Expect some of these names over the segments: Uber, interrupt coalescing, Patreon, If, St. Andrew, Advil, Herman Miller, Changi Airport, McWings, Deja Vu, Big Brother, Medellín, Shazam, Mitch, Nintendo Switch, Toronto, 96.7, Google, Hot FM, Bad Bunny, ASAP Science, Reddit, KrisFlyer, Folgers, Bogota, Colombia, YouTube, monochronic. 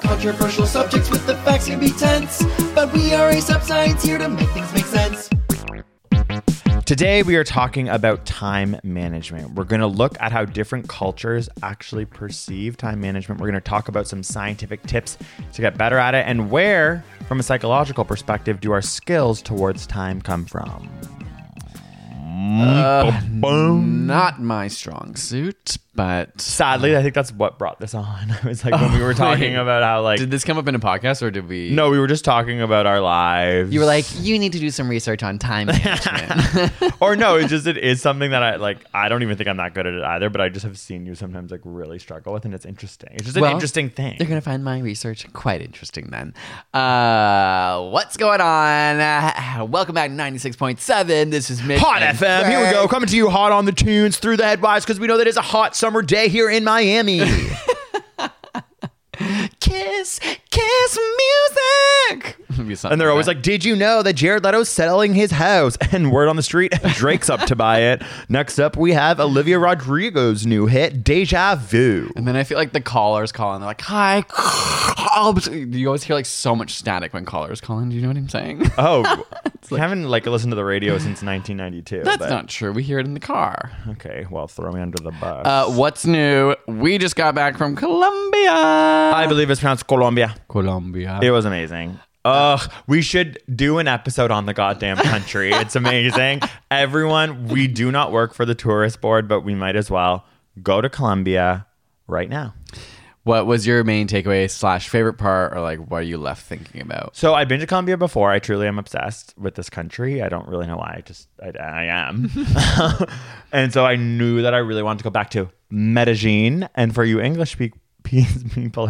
Controversial subjects with the facts can be tense, but we are ASAP Science, here to make things make sense. Today we are talking about time management. We're going to look at how different cultures actually perceive time management. We're going to talk about some scientific tips to get better at it, and where, from a psychological perspective, do our skills towards time come from? Not my strong suit, but sadly, I think that's what brought this on. I was like, when we were talking about how, like, did this come up in a podcast or did we? No, we were just talking about our lives. You were like, you need to do some research on time management. Or no, it is something that I don't even think I'm that good at it either, but I just have seen you sometimes like really struggle with, and it's interesting. It's just an interesting thing. You're going to find my research quite interesting then. What's going on? Welcome back to 96.7. This is Mitch. Hot FM. Here we go, coming to you hot on the tunes through the headwires, because we know that it's a hot summer day here in Miami. Kiss music. And they're always like, did you know that Jared Leto's selling his house? And word on the street, Drake's up to buy it. Next up, we have Olivia Rodrigo's new hit, Deja Vu. And then I feel like the callers call and they're like, hi. You always hear like so much static when callers call in. Do you know what I'm saying? Oh, I haven't like listened to the radio since 1992. That's not true. We hear it in the car. Okay, well, throw me under the bus. What's new? We just got back from Colombia. I believe it's pronounced Colombia. It was amazing. We should do an episode on the goddamn country. It's amazing. Everyone, we do not work for the tourist board, but we might as well go to Colombia right now. What was your main takeaway / favorite part, or like what are you left thinking about? So I've been to Colombia before. I truly am obsessed with this country. I don't really know why. I am. And so I knew that I really wanted to go back to Medellín. And for you English people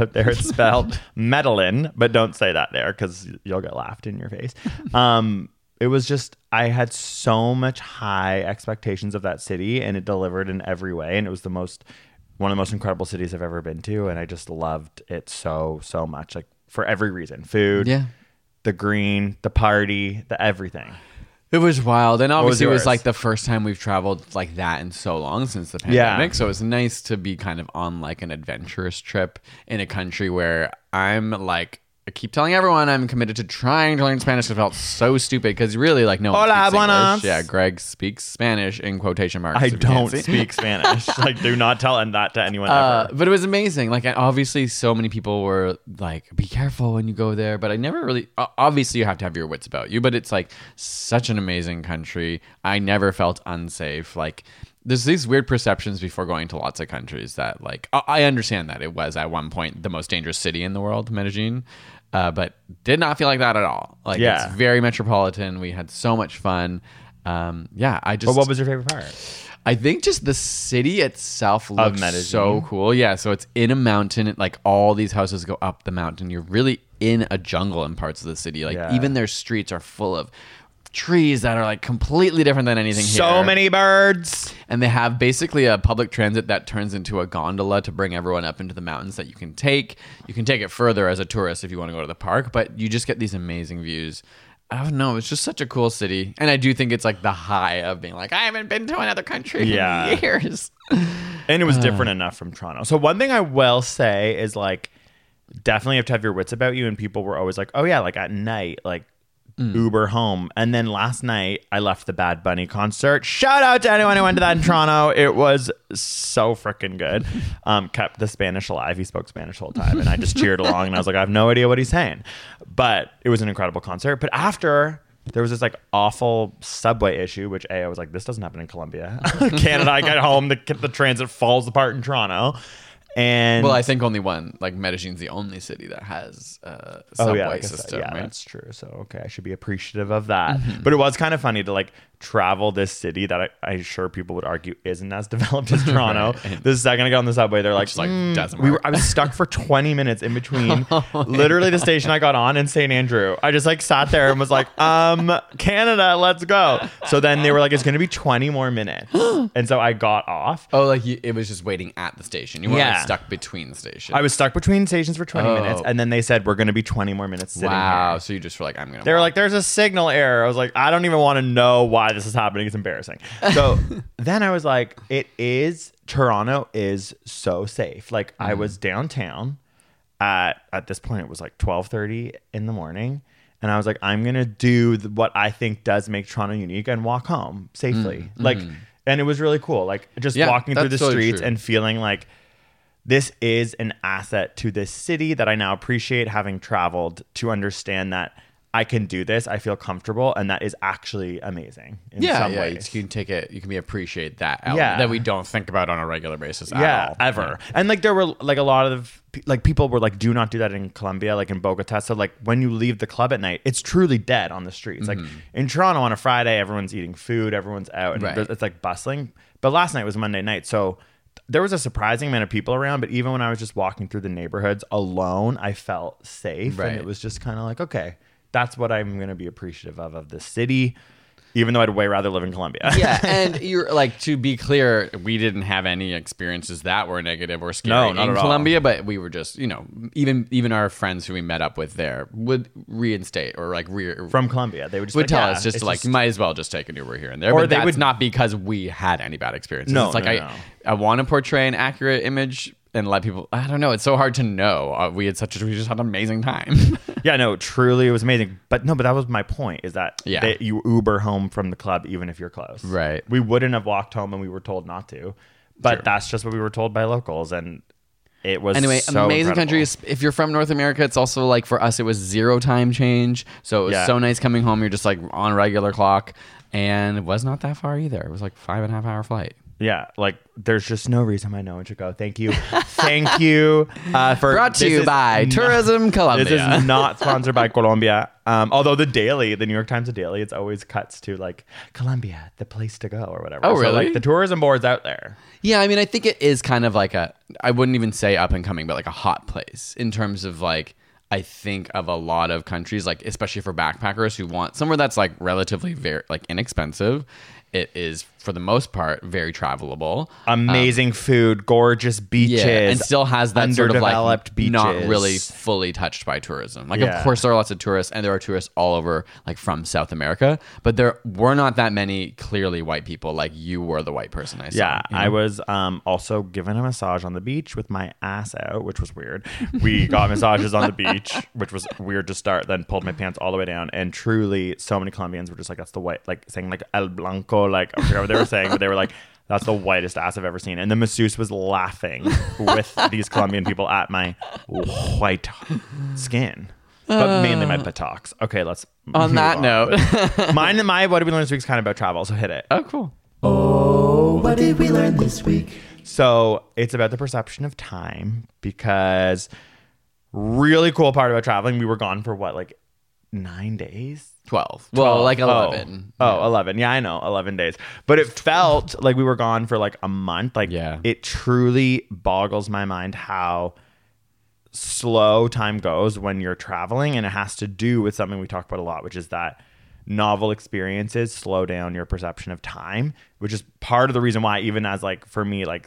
out there, it's spelled Medellin, but don't say that there because you'll get laughed in your face. It was just, I had so much high expectations of that city, and it delivered in every way, and it was one of the most incredible cities I've ever been to, and I just loved it so much, like for every reason. Food, the green, the party, the everything. It was wild, and obviously it was like the first time we've traveled like that in so long since the pandemic, so it's nice to be kind of on like an adventurous trip in a country where I'm like, I keep telling everyone I'm committed to trying to learn Spanish. It felt so stupid because really like no one speaks English. Yeah, Greg speaks Spanish in quotation marks. I don't speak Spanish. Like, do not tell that to anyone ever. But it was amazing. Like, obviously so many people were like, be careful when you go there, but I never really, obviously you have to have your wits about you, but it's like such an amazing country. I never felt unsafe. Like, there's these weird perceptions before going to lots of countries that like, I understand that it was at one point the most dangerous city in the world, Medellin, but did not feel like that at all. Like, it's very metropolitan. We had so much fun. But what was your favorite part? I think just the city itself looked so cool. Yeah, so it's in a mountain. Like, all these houses go up the mountain. You're really in a jungle in parts of the city. Like, even their streets are full of trees that are like completely different than anything here. So many birds. And they have basically a public transit that turns into a gondola to bring everyone up into the mountains that you can take. You can take it further as a tourist if you want to go to the park, but you just get these amazing views. I don't know. It's just such a cool city. And I do think it's like the high of being like, I haven't been to another country in years. And it was different enough from Toronto. So one thing I will say is like, definitely have to have your wits about you. And people were always like, oh yeah, like at night, like Uber home. And then last night, I left the Bad Bunny concert. Shout out to anyone who went to that in Toronto. It was so freaking good. Kept the Spanish alive. He spoke Spanish the whole time. And I just cheered along. And I was like, I have no idea what he's saying. But it was an incredible concert. But after... there was this like awful subway issue, which I was like, this doesn't happen in Colombia. Canada, I got home, the transit falls apart in Toronto. And well, I think only one, like Medellin's the only city that has a subway system. Yeah, right? That's true. So, okay, I should be appreciative of that. Mm-hmm. But it was kind of funny to like travel this city that I'm sure people would argue isn't as developed as Toronto. Right. The second I got on the subway, they're like, doesn't work. I was stuck for 20 minutes in between the station I got on and St. Andrew. I just like sat there and was like, Canada, let's go. So then they were like, it's going to be 20 more minutes. And so I got off. Oh, like it was just waiting at the station. You weren't stuck between stations. I was stuck between stations for 20 minutes. And then they said, we're going to be 20 more minutes sitting here. Wow. So you just were like, I'm going to. They were like, there's a signal error. I was like, I don't even want to know why this is happening. It's embarrassing. So then I was like, Toronto is so safe. Like I was downtown at this point, it was like 12:30 in the morning. And I was like, I'm going to do what I think does make Toronto unique and walk home safely. And it was really cool. Like just walking through the streets and feeling like this is an asset to this city that I now appreciate having traveled to understand that I can do this. I feel comfortable. And that is actually amazing in some ways. You can take it. You can appreciate that element that we don't think about on a regular basis at all. Ever. Yeah. And like there were like a lot of like people were like, do not do that in Colombia, like in Bogota. So like when you leave the club at night, it's truly dead on the streets. Mm-hmm. Like in Toronto on a Friday, everyone's eating food. Everyone's out. And it's like bustling. But last night was Monday night. So there was a surprising amount of people around, but even when I was just walking through the neighborhoods alone, I felt safe. Right. And it was just kind of like, okay. That's what I'm going to be appreciative of the city, even though I'd way rather live in Colombia. Yeah, and you're like, to be clear, we didn't have any experiences that were negative or scary in Colombia, but we were just, you know, even our friends who we met up with there would reinstate or like from Colombia. They would just tell us just like, you might as well just take an Uber here and there. Or but they would not because we had any bad experiences. No, it's like I want to portray an accurate image. And let people, I don't know. It's so hard to know. We just had an amazing time. Truly it was amazing. But that was my point is that you Uber home from the club, even if you're close. Right. We wouldn't have walked home and we were told not to, but that's just what we were told by locals. And it was amazing country. If you're from North America, it's also like for us, it was zero time change. So it was so nice coming home. You're just like on regular clock and it was not that far either. It was like 5.5 hour flight. Yeah, like there's just no reason why no one should go. Thank you. Brought to you by Tourism Colombia. This is not sponsored by Colombia. Although the New York Times Daily, it's always cuts to like Colombia, the place to go or whatever. Oh, really? So, like the tourism board's out there. Yeah, I mean, I think it is kind of like I wouldn't even say up and coming, but like a hot place in terms of like. I think of a lot of countries, like especially for backpackers who want somewhere that's like relatively very like inexpensive. It is for the most part very travelable, amazing food, gorgeous beaches, and still has that sort of like beaches. Not really fully touched by tourism. Like of course there are lots of tourists, and there are tourists all over, like from South America. But there were not that many clearly white people. Like you were the white person I saw. Yeah, you know? I was also given a massage on the beach with my ass out, which was weird. We got massages on the beach, which was weird to start. Then pulled my pants all the way down, and truly, so many Colombians were just like, "That's the white," like saying like "El Blanco." Like I forgot what they were saying, but they were like, that's the whitest ass I've ever seen. And the masseuse was laughing with these Colombian people at my white skin, but mainly my buttocks. Okay, let's on that note. My what did we learn this week is kind of about travel, so hit it. Oh, cool. Oh, what did we learn this week? So it's about the perception of time, because really cool part about traveling, we were gone for what, like 9 days? 12. Well, like 11. Oh, 11. Yeah, I know. 11 days. But it felt like we were gone for like a month. Like it truly boggles my mind how slow time goes when you're traveling. And it has to do with something we talk about a lot, which is that novel experiences slow down your perception of time, which is part of the reason why even as like for me, like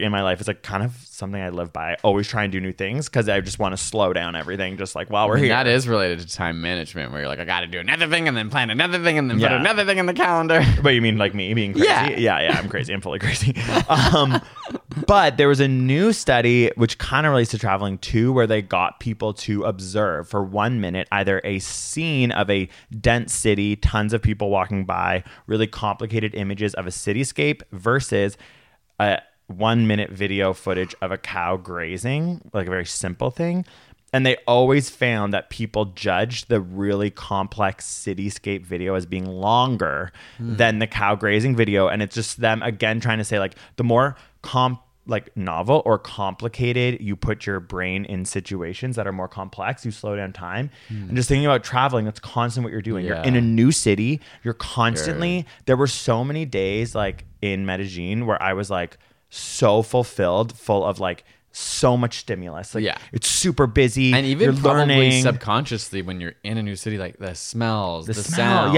in my life, it's like kind of something I live by. I always try and do new things because I just want to slow down everything just like while we're here. That is related to time management where you're like, I got to do another thing and then plan another thing and then put another thing in the calendar. But you mean like me being crazy? Yeah, I'm crazy. I'm fully crazy. But there was a new study which kind of relates to traveling too, where they got people to observe for 1 minute either a scene of a dense city, tons of people walking by, really complicated images of a cityscape versus a 1 minute video footage of a cow grazing, like a very simple thing. And they always found that people judged the really complex cityscape video as being longer than the cow grazing video. And it's just them, again, trying to say, like, the more novel or complicated you put your brain in situations that are more complex, you slow down time. And just thinking about traveling, that's constant what you're doing. Yeah. You're in a new city. You're constantly... Sure. There were so many days, like, in Medellín where I was, like, so fulfilled, full of, like... so much stimulus, like it's super busy, and even you're probably learning subconsciously when you're in a new city, like the smells, the sounds,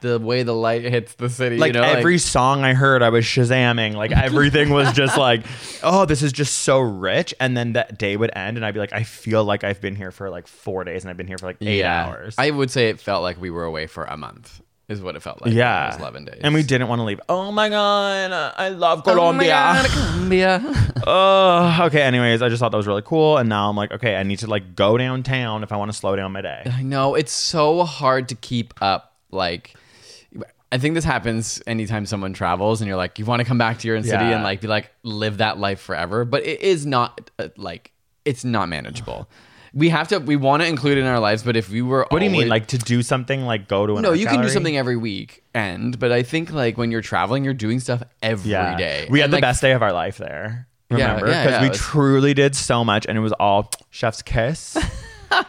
the way the light hits the city, like, you know, every song I heard I was shazamming, like everything was just like, oh, this is just so rich. And then that day would end and I'd be like, I feel like I've been here for like 4 days and I've been here for like 8 hours. I would say it felt like we were away for a month is what it felt like. Yeah. It was 11 days. And we didn't want to leave. Oh my God. I love Colombia. Oh, Colombia. Okay. Anyways, I just thought that was really cool. And now I'm like, okay, I need to like go downtown if I want to slow down my day. I know. It's so hard to keep up. Like, I think this happens anytime someone travels and you're like, you want to come back to your own city and like be like, live that life forever. But it is not like, it's not manageable. We want to include it in our lives, but if we were... What do you mean? Like to do something, like go to an art gallery? No, you can do something every weekend, but I think like when you're traveling, you're doing stuff every day. We had the best day of our life there, remember? Because we truly did so much and it was all chef's kiss. But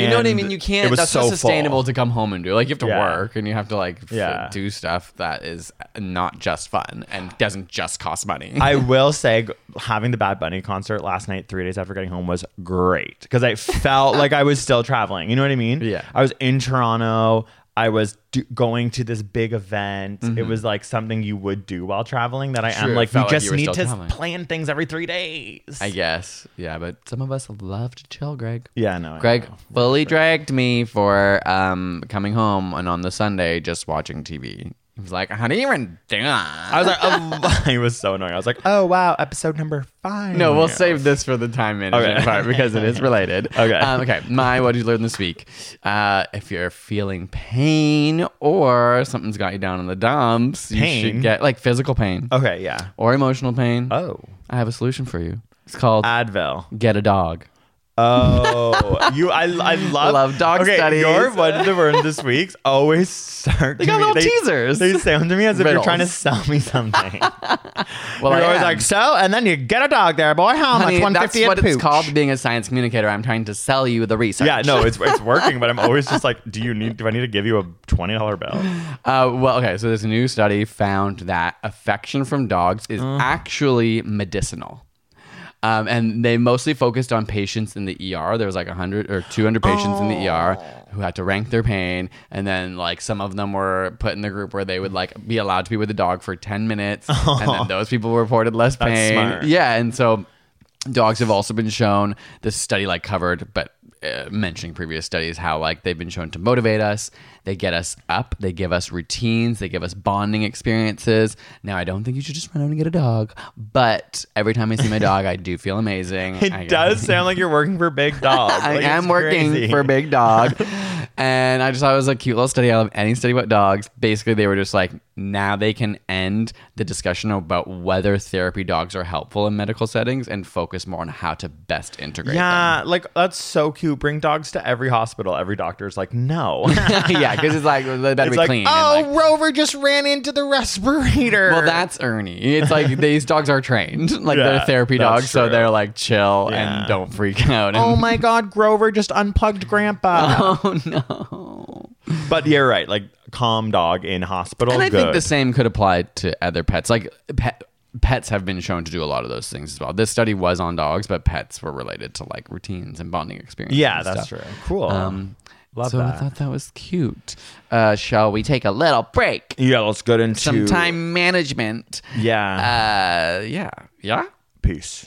you know what I mean? You can't... That's so not sustainable to come home and do. Like you have to work and you have to like do stuff that is not just fun and doesn't just cost money. I will say having the Bad Bunny concert last night, 3 days after getting home, was great because I felt like I was still traveling. You know what I mean? Yeah. I was in Toronto. I was going to this big event. It was like something you would do while traveling that I am like, you just need to plan things every 3 days. I guess. Yeah, but some of us love to chill, Greg. Yeah, no. Greg fully dragged me for coming home and on the Sunday just watching TV. He was like, how do you even do that? I was like, oh, he was so annoying. I was like, oh, wow, episode number 5. No, we'll save this for the time management part because it is related. Okay. My what did you learn this week? If you're feeling pain or something's got you down in the dumps, you should get like physical pain. Okay, yeah. Or emotional pain. Oh. I have a solution for you. It's called Advil. Get a dog. Oh, I love dog studies. Your what did you learn this week always start. They got little teasers. They sound to me as if you're trying to sell me something. Well, you're always like, so, and then you get a dog there, boy. How much? $150 That's what it's called, being a science communicator. I'm trying to sell you the research. Yeah, no, it's working, but I'm always just like, do I need to give you a $20 bill? Well, okay. So this new study found that affection from dogs is actually medicinal. And they mostly focused on patients in the ER. There was like 100 or 200 patients in the ER who had to rank their pain. And then like some of them were put in the group where they would like be allowed to be with the dog for 10 minutes. And then those people reported less pain. That's smart. Yeah. And so dogs have also been shown, this study like covered, but mentioning previous studies, how like they've been shown to motivate us. They get us up. They give us routines. They give us bonding experiences. Now, I don't think you should just run out and get a dog, but every time I see my dog, I do feel amazing. It does sound like you're working for big dog. I am working for big dog. And I just thought it was a cute little study. I love any study about dogs. Basically, they were just like, now they can end the discussion about whether therapy dogs are helpful in medical settings and focus more on how to best integrate them. Yeah, like, that's so cute. Bring dogs to every hospital. Every doctor's like, no. Yeah, because it's like, they better be clean. Oh, and like, Rover just ran into the respirator. Well, that's Ernie. It's like, these dogs are trained. Like, they're therapy dogs, so they're like, chill and don't freak out. Oh, my God, Grover just unplugged Grandpa. Oh, no. But you're right, like calm dog in hospital. And I think the same could apply to other pets. Like pets have been shown to do a lot of those things as well. This study was on dogs, but pets were related to like routines and bonding experiences. Yeah, that's true. Cool. Love so that. I thought that was cute. Shall we take a little break? Yeah, let's get into some time management. Yeah. Yeah. Peace.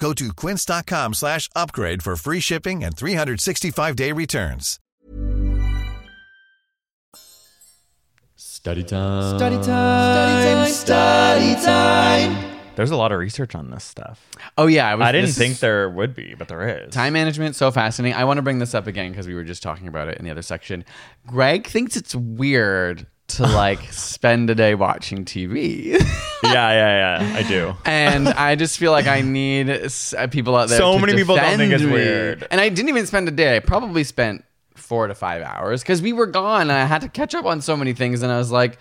Go to quince.com/upgrade for free shipping and 365-day returns. Study time. Study time. Study time. Study time. There's a lot of research on this stuff. Oh, yeah. I didn't think there would be, but there is. Time management, so fascinating. I want to bring this up again because we were just talking about it in the other section. Greg thinks it's weird to spend a day watching TV. yeah, I do. And I just feel like I need people out there. So many people don't think it's weird. And I didn't even spend a day. I probably spent 4 to 5 hours because we were gone and I had to catch up on so many things, and I was like,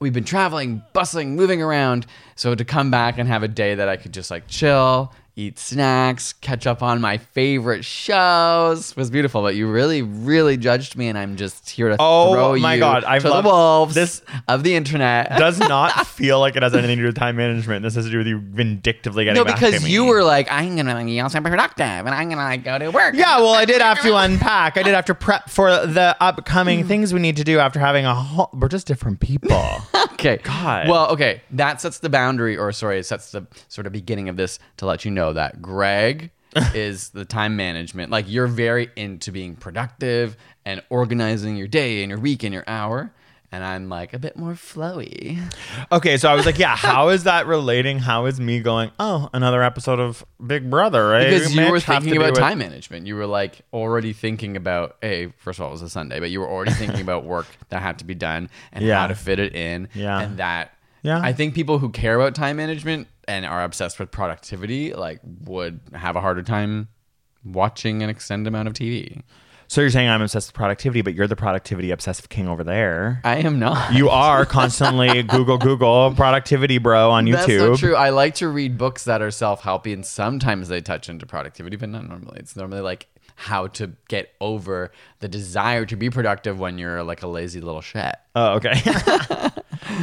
we've been traveling, bustling, moving around, so to come back and have a day that I could just chill, eat snacks, catch up on my favorite shows was beautiful. But you really, really judged me, and I'm just here to throw you to the wolves this of the internet. Does not feel like it has anything to do with time management. This has to do with you vindictively getting back to me. No, because you were like, I'm going to be also productive, and I'm going to go to work. Yeah, well, I did have to unpack. I did have to prep for the upcoming things we need to do after having we're just different people. Okay. God. Well, okay. That sets the boundary, it sets the sort of beginning of this to let you know that Greg is the time management. You're very into being productive and organizing your day and your week and your hour. And I'm a bit more flowy. Okay, so I was how is that relating? How is me going, another episode of Big Brother, right? Because you were thinking about time management. You were already thinking about, first of all, it was a Sunday, but you were already thinking about work that had to be done and how to fit it in. Yeah. And that, I think people who care about time management and are obsessed with productivity, would have a harder time watching an extended amount of TV. So you're saying I'm obsessed with productivity, but you're the productivity obsessive king over there. I am not. You are constantly Google productivity bro on YouTube. That's so true. I like to read books that are self-helpy, and sometimes they touch into productivity, but not normally. It's normally how to get over the desire to be productive when you're a lazy little shit. Oh, okay.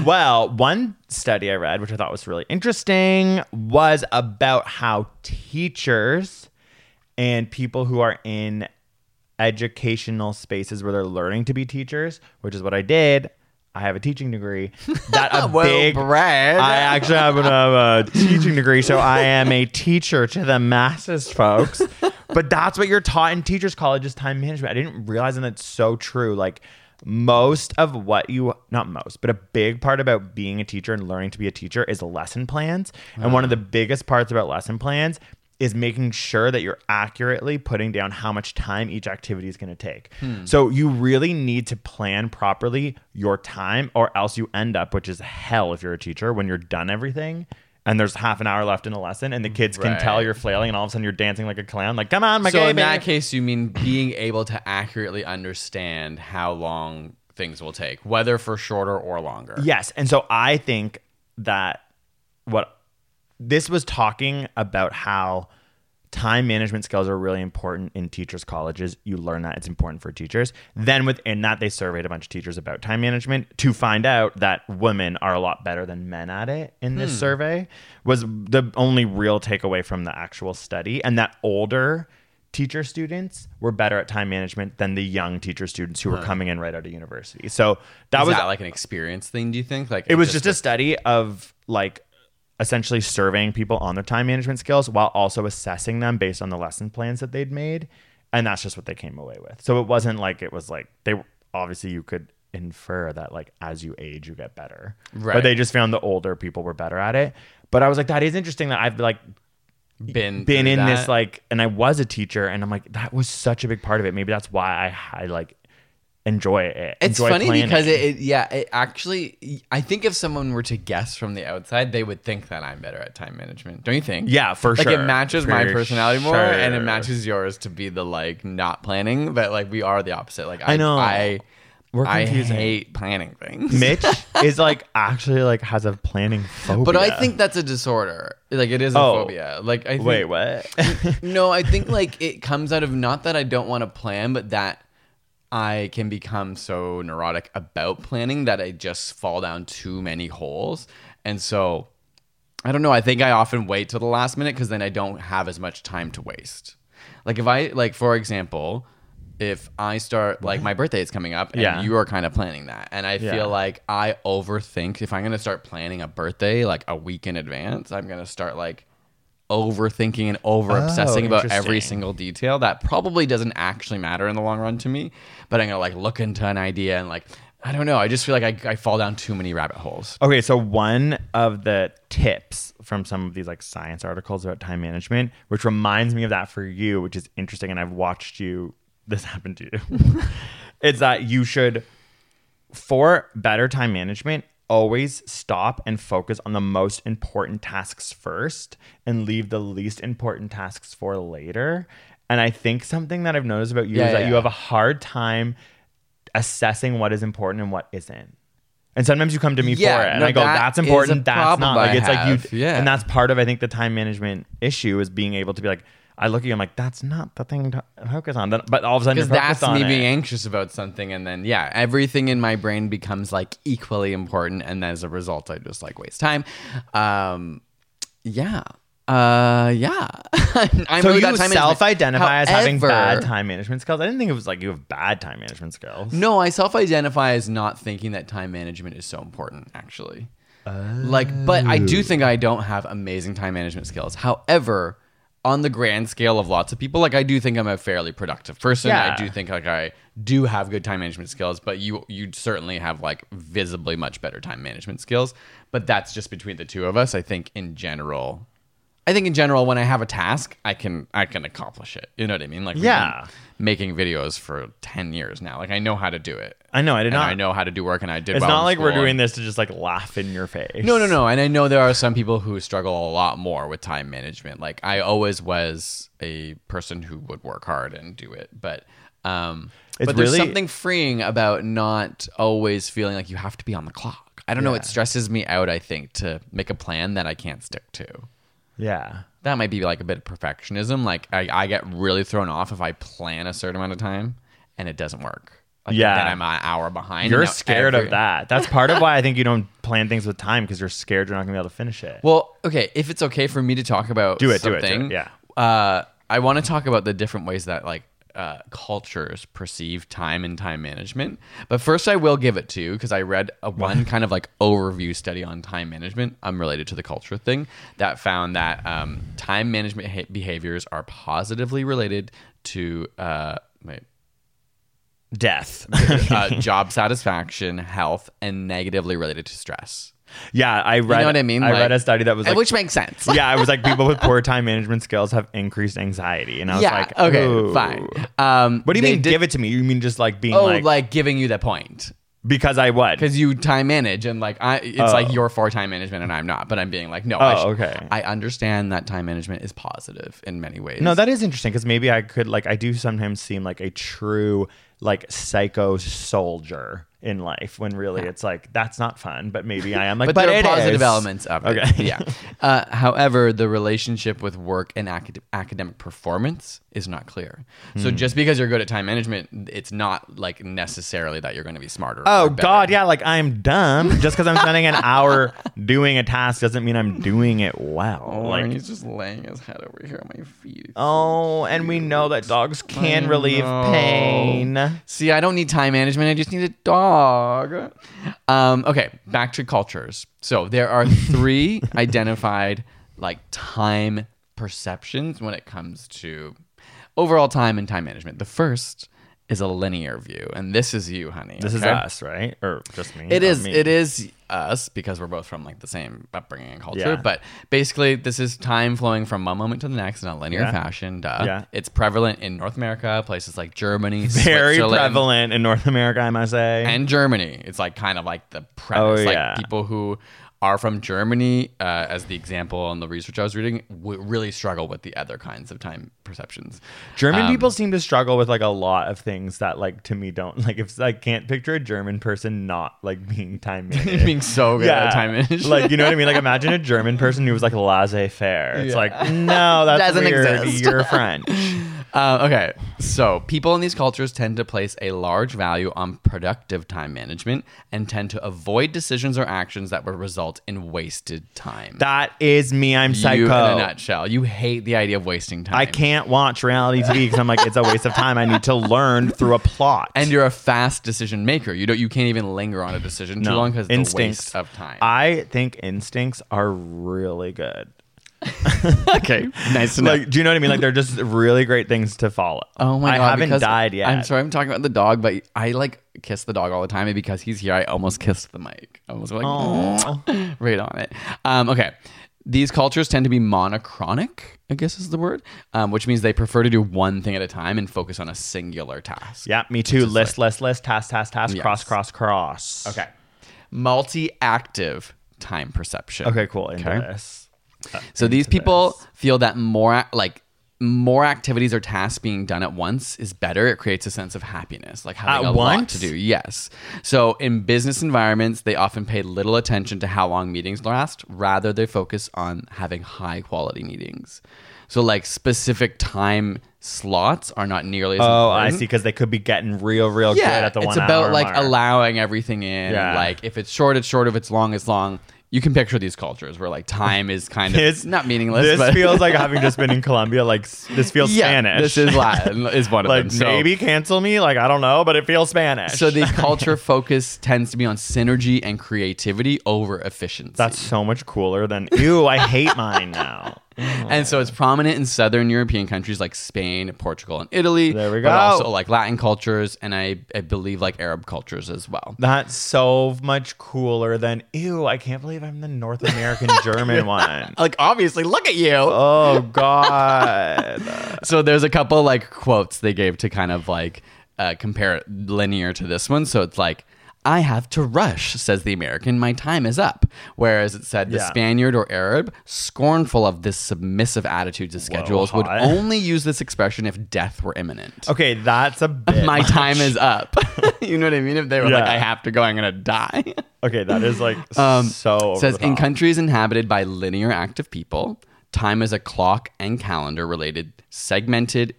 Well, one study I read, which I thought was really interesting, was about how teachers and people who are in educational spaces where they're learning to be teachers, which is what I did. I have a teaching degree. I actually have a teaching degree, so I am a teacher to the masses, folks. But that's what you're taught in teachers' college is time management. I didn't realize, and that's so true. A big part about being a teacher and learning to be a teacher is lesson plans. Wow. And one of the biggest parts about lesson plans is making sure that you're accurately putting down how much time each activity is going to take. So you really need to plan properly your time, or else you end up, which is hell if you're a teacher, when you're done everything and there's half an hour left in a lesson and the kids can tell you're flailing and all of a sudden you're dancing like a clown. Come on, my guy. So in that case, you mean being able to accurately understand how long things will take, whether for shorter or longer. Yes. And so I think that this was talking about how time management skills are really important in teachers' colleges. You learn that it's important for teachers. Then within that, they surveyed a bunch of teachers about time management to find out that women are a lot better than men at it in this survey, was the only real takeaway from the actual study. And that older teacher students were better at time management than the young teacher students who were coming in right out of university. So was that an experience thing, do you think? It was just a study of essentially surveying people on their time management skills while also assessing them based on the lesson plans that they'd made. And that's just what they came away with. So it wasn't obviously you could infer that as you age, you get better. Right. But they just found the older people were better at it. But I was like, that is interesting that I've been in that. This and I was a teacher, and I'm that was such a big part of it. Maybe that's why I enjoy it. It's enjoy funny planning. Because it actually, I think if someone were to guess from the outside, they would think that I'm better at time management. Don't you think? Yeah, for sure. Like it matches my personality more and it matches yours to be the like not planning, but like we are the opposite. Like I know. We're confusing. I hate planning things. Mitch is like actually like has a planning phobia. But I think that's a disorder. Like it is a phobia. Like I think, wait, what? No, I think like it comes out of not that I don't want to plan, but that I can become so neurotic about planning that I just fall down too many holes. And so I don't know. I think I often wait till the last minute because then I don't have as much time to waste. Like if I like, for example, if I start, like, my birthday is coming up, and you are kind of planning that. And I feel like I overthink. If I'm going to start planning a birthday, like, a week in advance, I'm going to start, like, overthinking and over-obsessing about every single detail. That probably doesn't actually matter in the long run to me. But I'm going to, like, look into an idea and, like, I don't know. I just feel like I fall down too many rabbit holes. Okay, so one of the tips from some of these like science articles about time management, which reminds me of that for you, which is interesting, and I've watched you... this happened to you. It's that you should, for better time management, always stop and focus on the most important tasks first and leave the least important tasks for later. And I think something that I've noticed about you is that you have a hard time assessing what is important and what isn't. And sometimes you come to me for it and I go, that's important. That's not like, it's like you, and that's part of, I think the time management issue is being able to be like, I look at you, I'm like, that's not the thing to focus on. But all of a sudden, you're focused on it. Because that's me being anxious about something. And then, yeah, everything in my brain becomes like equally important. And as a result, I just like waste time. So you self-identify as having bad time management skills? I didn't think it was like you have bad time management skills. No, I self-identify as not thinking that time management is so important, actually. Like, but I do think I don't have amazing time management skills. However... on the grand scale of lots of people, like I do think I'm a fairly productive person. Yeah. I do think like I do have good time management skills, but you certainly have like visibly much better time management skills. But that's just between the two of us. I think in general, when I have a task, I can accomplish it. You know what I mean? Like we've been making videos for 10 years now. Like I know how to do it. I know. I did not. I know how to do work, and I did. It's not like we're doing this to just like laugh in your face. No. And I know there are some people who struggle a lot more with time management. Like I always was a person who would work hard and do it, but there's something freeing about not always feeling like you have to be on the clock. I don't know. It stresses me out. I think to make a plan that I can't stick to. Yeah, that might be like a bit of perfectionism. Like I get really thrown off if I plan a certain amount of time and it doesn't work. Like that I'm an hour behind. You're scared of that. That's part of why I think you don't plan things with time, because you're scared you're not going to be able to finish it. Well, okay, if it's okay for me to talk about something. Yeah. I want to talk about the different ways that like cultures perceive time and time management. But first I will give it to you because I read one kind of like overview study on time management related to the culture thing that found that time management behaviors are positively related to... death, job satisfaction, health, and negatively related to stress. Yeah, I read. You know what I mean? I read a study that was like, which makes sense. Yeah, I was like, people with poor time management skills have increased anxiety, and I was like, okay, fine. What do you mean? Give it to me? You mean just like being? Oh, like giving you the point. Because I what? Because you time manage and like it's like you're for time management and I'm not. But I'm being like, no. I understand that time management is positive in many ways. No, that is interesting because maybe I could like I do sometimes seem like a true like psycho soldier in life when really it's like that's not fun. But maybe I am like. but there are positive elements of it. Okay. Yeah. However, the relationship with work and academic performance is not clear. So just because you're good at time management, it's not like necessarily that you're going to be smarter. Oh God, yeah. Like I'm dumb. Just because I'm spending an hour doing a task doesn't mean I'm doing it well. Oh, like he's just laying his head over here on my feet. It's so cute. And we know that dogs can relieve pain. See, I don't need time management. I just need a dog. Okay, back to cultures. So there are three identified like time perceptions when it comes to overall time and time management. The first is a linear view, and this is you, honey. This is us, right? Or just me? It is us because we're both from like the same upbringing and culture. Yeah. But basically, this is time flowing from one moment to the next in a linear fashion. Duh. Yeah. It's prevalent in North America, places like Germany, very Switzerland, prevalent in North America, I must say, and Germany. It's like kind of like the premise, people who are from Germany, as the example on the research I was reading, really struggle with the other kinds of time perceptions. German people seem to struggle with like a lot of things that like to me don't like. If I can't picture a German person not like being time managed, being so good at time management, like you know what I mean. Like imagine a German person who was like laissez-faire. It's like no, that doesn't exist. You're French. Okay, so people in these cultures tend to place a large value on productive time management and tend to avoid decisions or actions that would result in wasted time. That is me. I'm psycho. You in a nutshell. You hate the idea of wasting time. I can't watch reality TV because I'm like, it's a waste of time. I need to learn through a plot. And you're a fast decision maker. You can't even linger on a decision too long because it's a waste of time. I think instincts are really good. Okay, nice to know. Like, do you know what I mean? Like, they're just really great things to follow. Oh my God, I haven't died yet. I'm sorry, I'm talking about the dog, but I like kiss the dog all the time, and because he's here, I almost kissed the mic. I was like, aww. Right on it. Okay, these cultures tend to be monochronic, I guess is the word, which means they prefer to do one thing at a time and focus on a singular task. Yeah, me too. List, like, list, task, yes. cross. Okay, multi-active time perception. Okay, cool. Into this. So these people feel that more activities or tasks being done at once is better. It creates a sense of happiness, like having lot to do. Yes. So in business environments, they often pay little attention to how long meetings last. Rather, they focus on having high quality meetings. So like specific time slots are not nearly as important. I see, because they could be getting real good at the 1 hour. It's about like allowing everything in. Yeah. Like if it's short, it's short. If it's long, it's long. You can picture these cultures where like time is kind of not meaningless. This feels like having just been in Colombia. Like this feels Spanish. This is Latin. Is one like, of them. Like maybe cancel me. Like I don't know, but it feels Spanish. So the culture focus tends to be on synergy and creativity over efficiency. That's so much cooler than ew. I hate mine now. And so it's prominent in Southern European countries like Spain, Portugal, and Italy. There we go. But also like Latin cultures and I believe like Arab cultures as well. That's so much cooler than, ew, I can't believe I'm the North American German one. Like obviously, look at you. Oh, God. So there's a couple like quotes they gave to kind of like compare linear to this one. So it's like, I have to rush, says the American. My time is up. Whereas it said the Spaniard or Arab, scornful of this submissive attitude to schedules, would only use this expression if death were imminent. Okay, that's a bit my time is up. You know what I mean? If they were like, I have to go, I'm going to die. Okay, that is like so over says, in countries inhabited by linear active people, time is a clock and calendar related, segmented,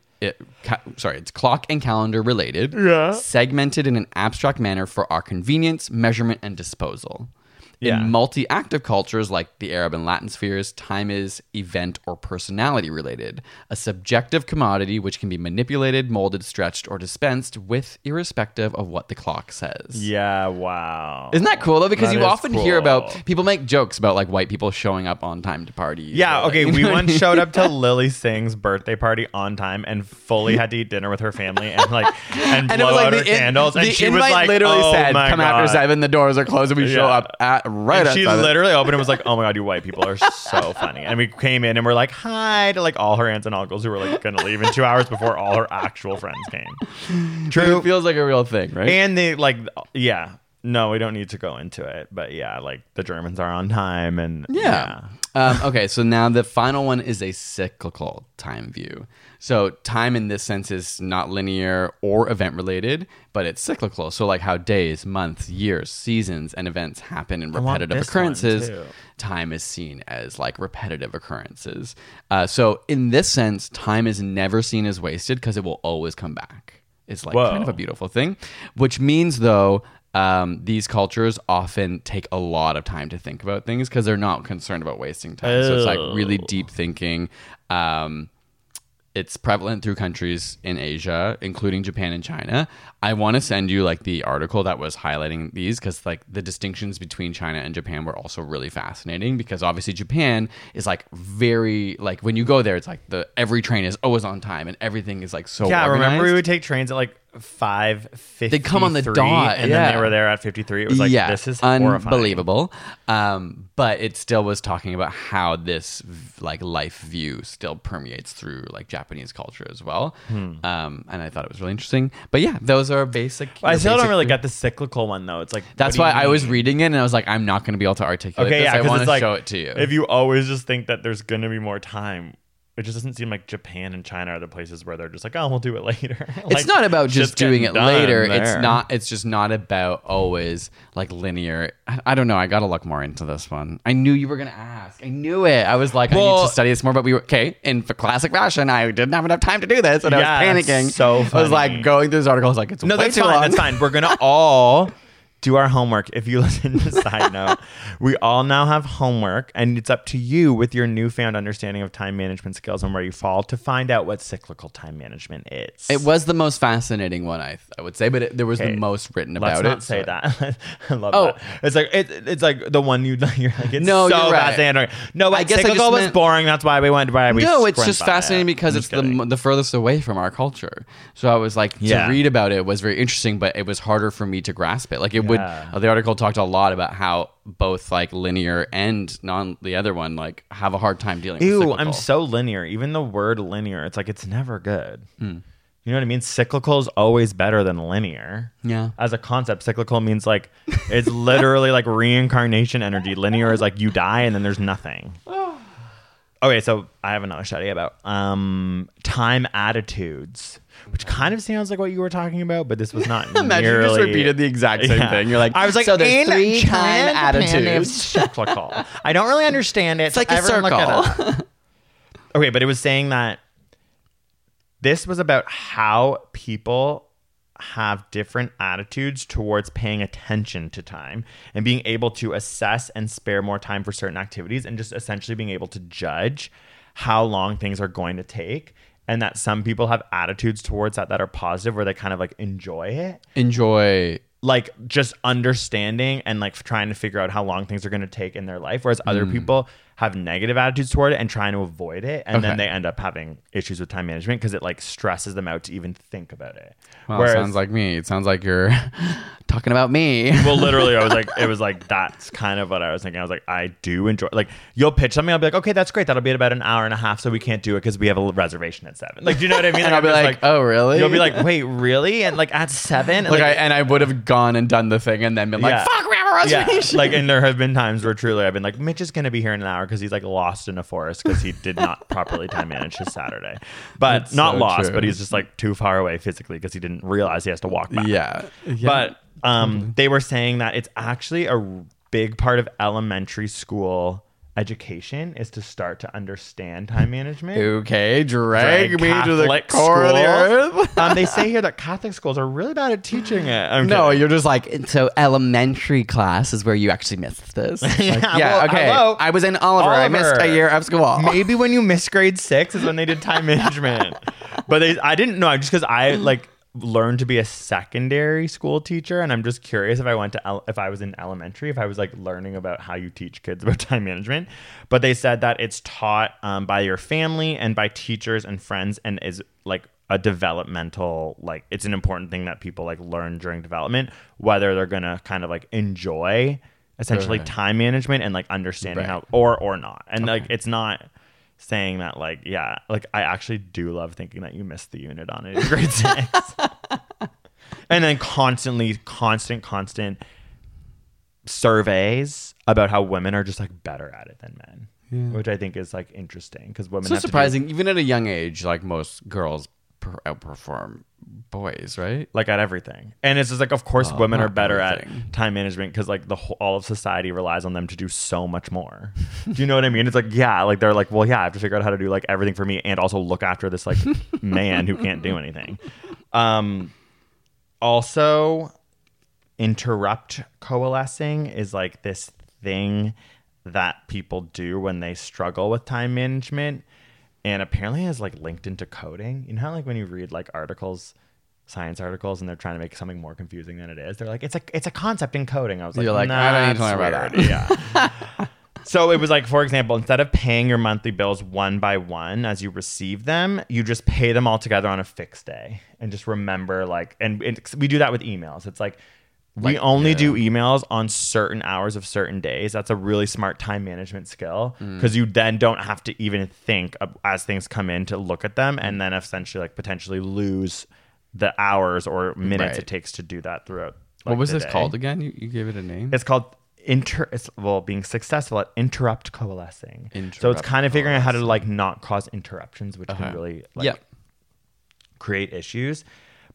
it's clock and calendar related, segmented in an abstract manner for our convenience, measurement, and disposal. In multi-active cultures like the Arab and Latin spheres, time is event or personality related, a subjective commodity which can be manipulated, molded, stretched, or dispensed with irrespective of what the clock says. Yeah, wow. Isn't that cool though? Because that you often hear about, people make jokes about like white people showing up on time to parties. Yeah, okay, we once showed up to Lily Singh's birthday party on time and fully had to eat dinner with her family and like and blow out her candles. And she was like, literally said, come after 7, the doors are closed, and we show up at right and she literally opened and was like, oh my God, you white people are so funny. And we came in and we're like, hi to like all her aunts and uncles who were like gonna leave in 2 hours before all her actual friends came. True. It feels like a real thing, right? And they like, no, we don't need to go into it, but like the Germans are on time and okay, so now the final one is a cyclical time view. So time in this sense is not linear or event related, but it's cyclical. So like how days, months, years, seasons, and events happen in repetitive occurrences, time is seen as like repetitive occurrences. So in this sense, time is never seen as wasted because it will always come back. It's like kind of a beautiful thing, which means though, these cultures often take a lot of time to think about things because they're not concerned about wasting time. So it's like really deep thinking. It's prevalent through countries in Asia, including Japan and China. I want to send you like the article that was highlighting these because like the distinctions between China and Japan were also really fascinating because obviously Japan is like very like when you go there, it's like every train is always on time and everything is like so organized. Remember we would take trains at like 5:53. They come on the dot. And then they were there at 53. It was like, this is unbelievable. But it still was talking about how this life view still permeates through Japanese culture as well. And I thought it was really interesting. But yeah, those are basic. I still don't really get the cyclical one though. It's like, that's why I was reading it and I was like, I'm not going to be able to articulate this. I want to show it to you. If you always just think that there's going to be more time, it just doesn't seem like Japan and China are the places where they're just like, oh, we'll do it later. It's not about just doing it later. It's just not about always linear. I don't know. I got to look more into this one. I knew you were going to ask. I knew it. I was like, I need to study this more, but in classic fashion, I didn't have enough time to do this. And I was panicking. So funny. I was going through this article. I was like, it's way too long. That's fine. We're going to all do our homework. If you listen to Side Note, we all now have homework, and it's up to you with your newfound understanding of time management skills and where you fall to find out what cyclical time management is. It was the most fascinating one, I would say, but there was the most written about it. Let's not say that. I love that. It's like it's like the one you're like, it's no, so you're right. Fascinating. No, I guess cyclical was boring. That's why we went by. No, it's just fascinating because it's the furthest away from our culture. So I was like, to read about it was very interesting, but it was harder for me to grasp it. The article talked a lot about how both linear and the other one have a hard time dealing with cyclical. I'm so linear. Even the word linear, it's it's never good. You know what I mean? Cyclical is always better than linear. Yeah. As a concept, cyclical means it's literally reincarnation energy. Linear is you die and then there's nothing. Okay, so I have another study about time attitudes, which kind of sounds like what you were talking about, but this was not Imagine nearly... Imagine you just repeated the exact same thing. You're like, I was like, so there's three time attitudes. I don't really understand it. It's like a circle. Okay, but it was saying that this was about how people have different attitudes towards paying attention to time and being able to assess and spare more time for certain activities, and just essentially being able to judge how long things are going to take, and that some people have attitudes towards that are positive, where they kind of enjoy it. Enjoy just understanding and trying to figure out how long things are going to take in their life, whereas other people have negative attitudes toward it and trying to avoid it, and then they end up having issues with time management because it stresses them out to even think about it. Well, whereas, it sounds like me. It sounds like you're talking about me. Well, literally, I was it was that's kind of what I was thinking. I was I do enjoy you'll pitch something, I'll be okay, that's great. That'll be about an hour and a half, so we can't do it because we have a reservation at 7. Do you know what I mean? And I'll be oh really? You'll be wait, really? And at 7? I would have gone and done the thing and then been fuck, we have a reservation. And there have been times where truly I've been Mitch is gonna be here in an hour, because he's lost in a forest because he did not properly time manage his Saturday. But that's not so lost, true. But he's just too far away physically because he didn't realize he has to walk back. Yeah. But they were saying that it's actually a big part of elementary school education is to start to understand time management. Okay, drag me Catholic to the core of the earth. They say here that Catholic schools are really bad at teaching it. No, you're just so elementary class is where you actually missed this. Okay. Hello? I was in Oliver. I missed a year of school. Maybe when you missed grade 6 is when they did time management. But I didn't know, just because I learned to be a secondary school teacher, and I'm just curious if I went to if I was in elementary, if I was learning about how you teach kids about time management. But they said that it's taught by your family and by teachers and friends, and is a developmental it's an important thing that people learn during development, whether they're gonna kind of enjoy essentially time management and understanding how or not. And it's not saying that I actually do love thinking that you missed the unit on it in grade 6. And then constant surveys about how women are just better at it than men, which I think is interesting, because women so have surprising to even at a young age, most girls outperform boys, right? At everything. And it's just of course women are better at time management because the whole all of society relies on them to do so much more. Do you know what I mean? It's they're well, I have to figure out how to do everything for me and also look after this man who can't do anything. Also, interrupt coalescing is this thing that people do when they struggle with time management. And apparently it's linked into coding. You know how when you read articles, science articles, and they're trying to make something more confusing than it is? They're it's a concept in coding. I was like, I don't need to learn about that. Yeah. So it was like, for example, instead of paying your monthly bills one by one as you receive them, you just pay them all together on a fixed day and just remember, like, and we do that with emails. It's like, we only do emails on certain hours of certain days. That's a really smart time management skill because you then don't have to even think of, as things come in, to look at them and then essentially like potentially lose the hours or minutes it takes to do that throughout. Like, what was this called again? You gave it a name? It's called being successful at interrupt coalescing. So it's kind of figuring out how to like not cause interruptions, which can really like create issues.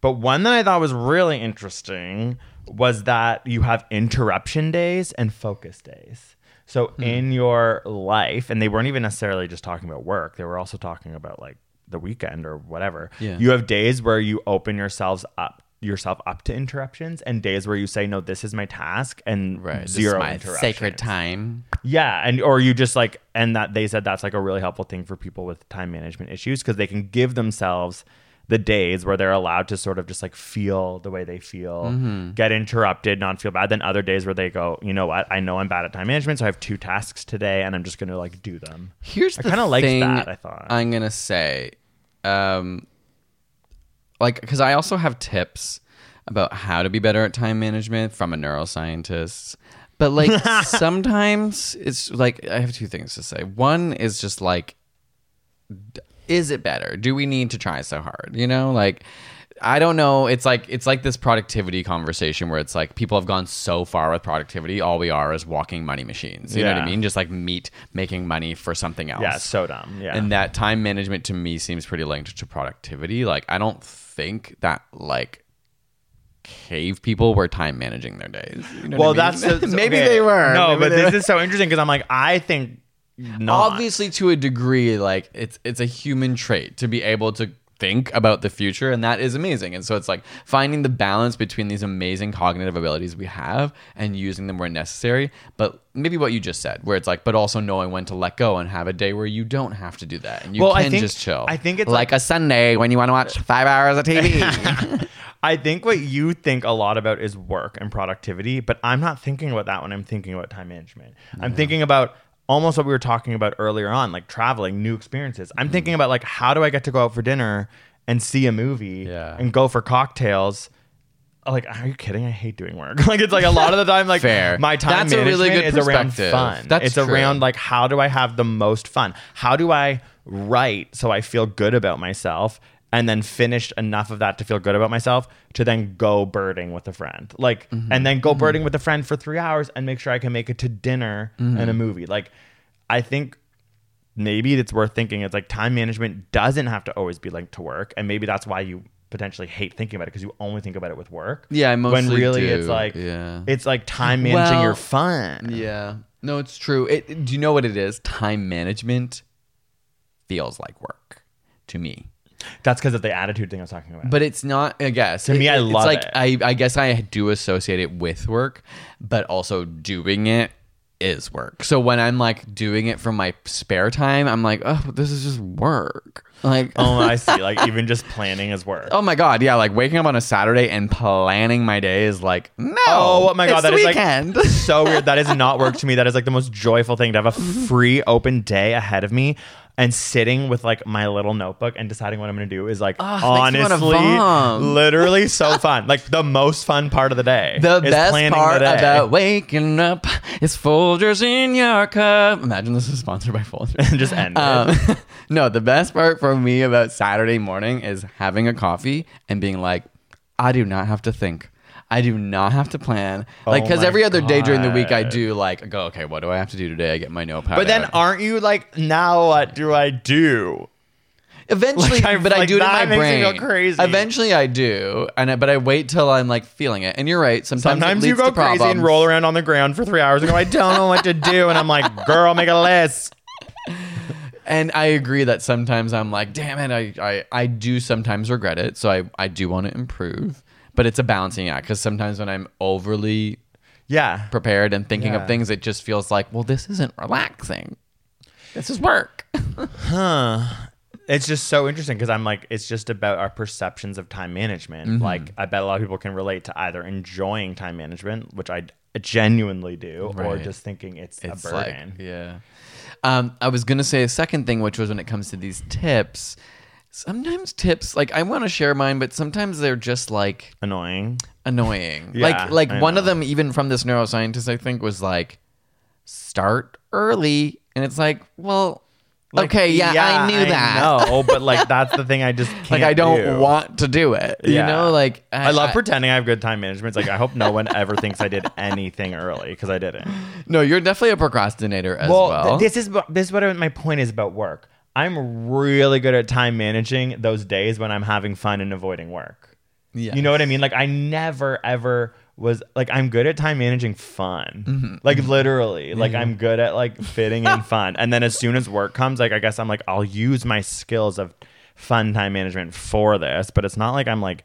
But one that I thought was really interesting was that you have interruption days and focus days. So in your life, and they weren't even necessarily just talking about work. They were also talking about like the weekend or whatever. Yeah. You have days where you open yourself up to interruptions, and days where you say, no, this is my task and zero interruptions. This is my sacred time. Yeah. Or you just like, and that they said that's like a really helpful thing for people with time management issues because they can give themselves the days where they're allowed to sort of just like feel the way they feel, get interrupted, not feel bad. Then other days where they go, you know what? I know I'm bad at time management, so I have 2 tasks today and I'm just going to like do them. Here's the thing that I thought I'm going to say, like, because I also have tips about how to be better at time management from a neuroscientist. But like sometimes it's like, I have 2 things to say. One is just like, is it better? Do we need to try so hard? You know, like, I don't know. It's like this productivity conversation where it's like people have gone so far with productivity. All we are is walking money machines. You know what I mean? Just like meat making money for something else. Yeah, so dumb. Yeah. And that time management to me seems pretty linked to productivity. Like, I don't think that like cave people were time managing their days. You know what I mean? That's... Maybe they were. No, but this is so interesting because I'm like, I think... Not. Obviously, to a degree, like it's a human trait to be able to think about the future, and that is amazing. And so it's like finding the balance between these amazing cognitive abilities we have and using them where necessary. But maybe what you just said, where it's like, but also knowing when to let go and have a day where you don't have to do that, and you just chill. I think it's like a Sunday when you want to watch 5 hours of TV. I think what you think a lot about is work and productivity, but I'm not thinking about that when I'm thinking about time management. No. I'm thinking about almost what we were talking about earlier on, like traveling, new experiences. I'm thinking about like, how do I get to go out for dinner and see a movie and go for cocktails? Like, are you kidding? I hate doing work. Like, it's like a lot of the time, like my time management really is around fun. That's true. Around like, how do I have the most fun? How do I write so I feel good about myself and then finish enough of that to feel good about myself to then go birding with a friend. Like, and then go birding with a friend for 3 hours and make sure I can make it to dinner and a movie. Like, I think maybe it's worth thinking. It's like time management doesn't have to always be linked to work. And maybe that's why you potentially hate thinking about it, because you only think about it with work. Yeah, I mostly do. When really it's like, it's like time managing your fun. Yeah. No, it's true. Do you know what it is? Time management feels like work to me. That's because of the attitude thing I was talking about. But it's not, I guess. To me, I love it. It's like, I guess I do associate it with work, but also doing it is work. So when I'm like doing it from my spare time, I'm like, oh, this is just work. Like, oh, I see. Like, even just planning is work. Oh my God. Yeah. Like waking up on a Saturday and planning my day is like, no. Oh my God. That is like so weird. That is not work to me. That is like the most joyful thing, to have a free open day ahead of me. And sitting with like my little notebook and deciding what I'm going to do is like, honestly, literally so fun. Like the most fun part of the day. The best part about waking up is Folgers in your cup. Imagine this is sponsored by Folgers. Just end it. No, the best part for me about Saturday morning is having a coffee and being like, I do not have to think. I do not have to plan. Like, because every other day during the week, I do like go, okay, what do I have to do today? I get my notepad. But then aren't you like, now what do I do? Eventually, like, but like, I do it in my brain. Makes me go crazy. Eventually I do, but I wait till I'm like feeling it. And you're right. Sometimes it leads to problems. Crazy and roll around on the ground for 3 hours and go, I don't know what to do. And I'm like, girl, make a list. And I agree that sometimes I'm like, damn it, I do sometimes regret it. So I do want to improve. But it's a balancing act, because sometimes when I'm overly prepared and thinking of things, it just feels like, well, this isn't relaxing. This is work. It's just so interesting, because I'm like, it's just about our perceptions of time management. Like, I bet a lot of people can relate to either enjoying time management, which I genuinely do, right, or just thinking it's a burden. Like, yeah. I was going to say a second thing, which was when it comes to these tips, sometimes tips, like I want to share mine, but sometimes they're just like annoying. Yeah, like one of them, even from this neuroscientist, I think, was like, start early. And it's like, well, like, okay, yeah, I knew that. No, but like that's the thing I just can't like I don't want to do it. Yeah. You know, like I love pretending I have good time management. It's like I hope no one ever thinks I did anything early because I didn't. No, you're definitely a procrastinator as well. This is what my point is about work. I'm really good at time managing those days when I'm having fun and avoiding work. Yeah. You know what I mean? Like I never ever was like, I'm good at time managing fun. Mm-hmm. Like literally, like I'm good at like fitting in fun. And then as soon as work comes, like, I guess I'm like, I'll use my skills of fun time management for this, but it's not like I'm like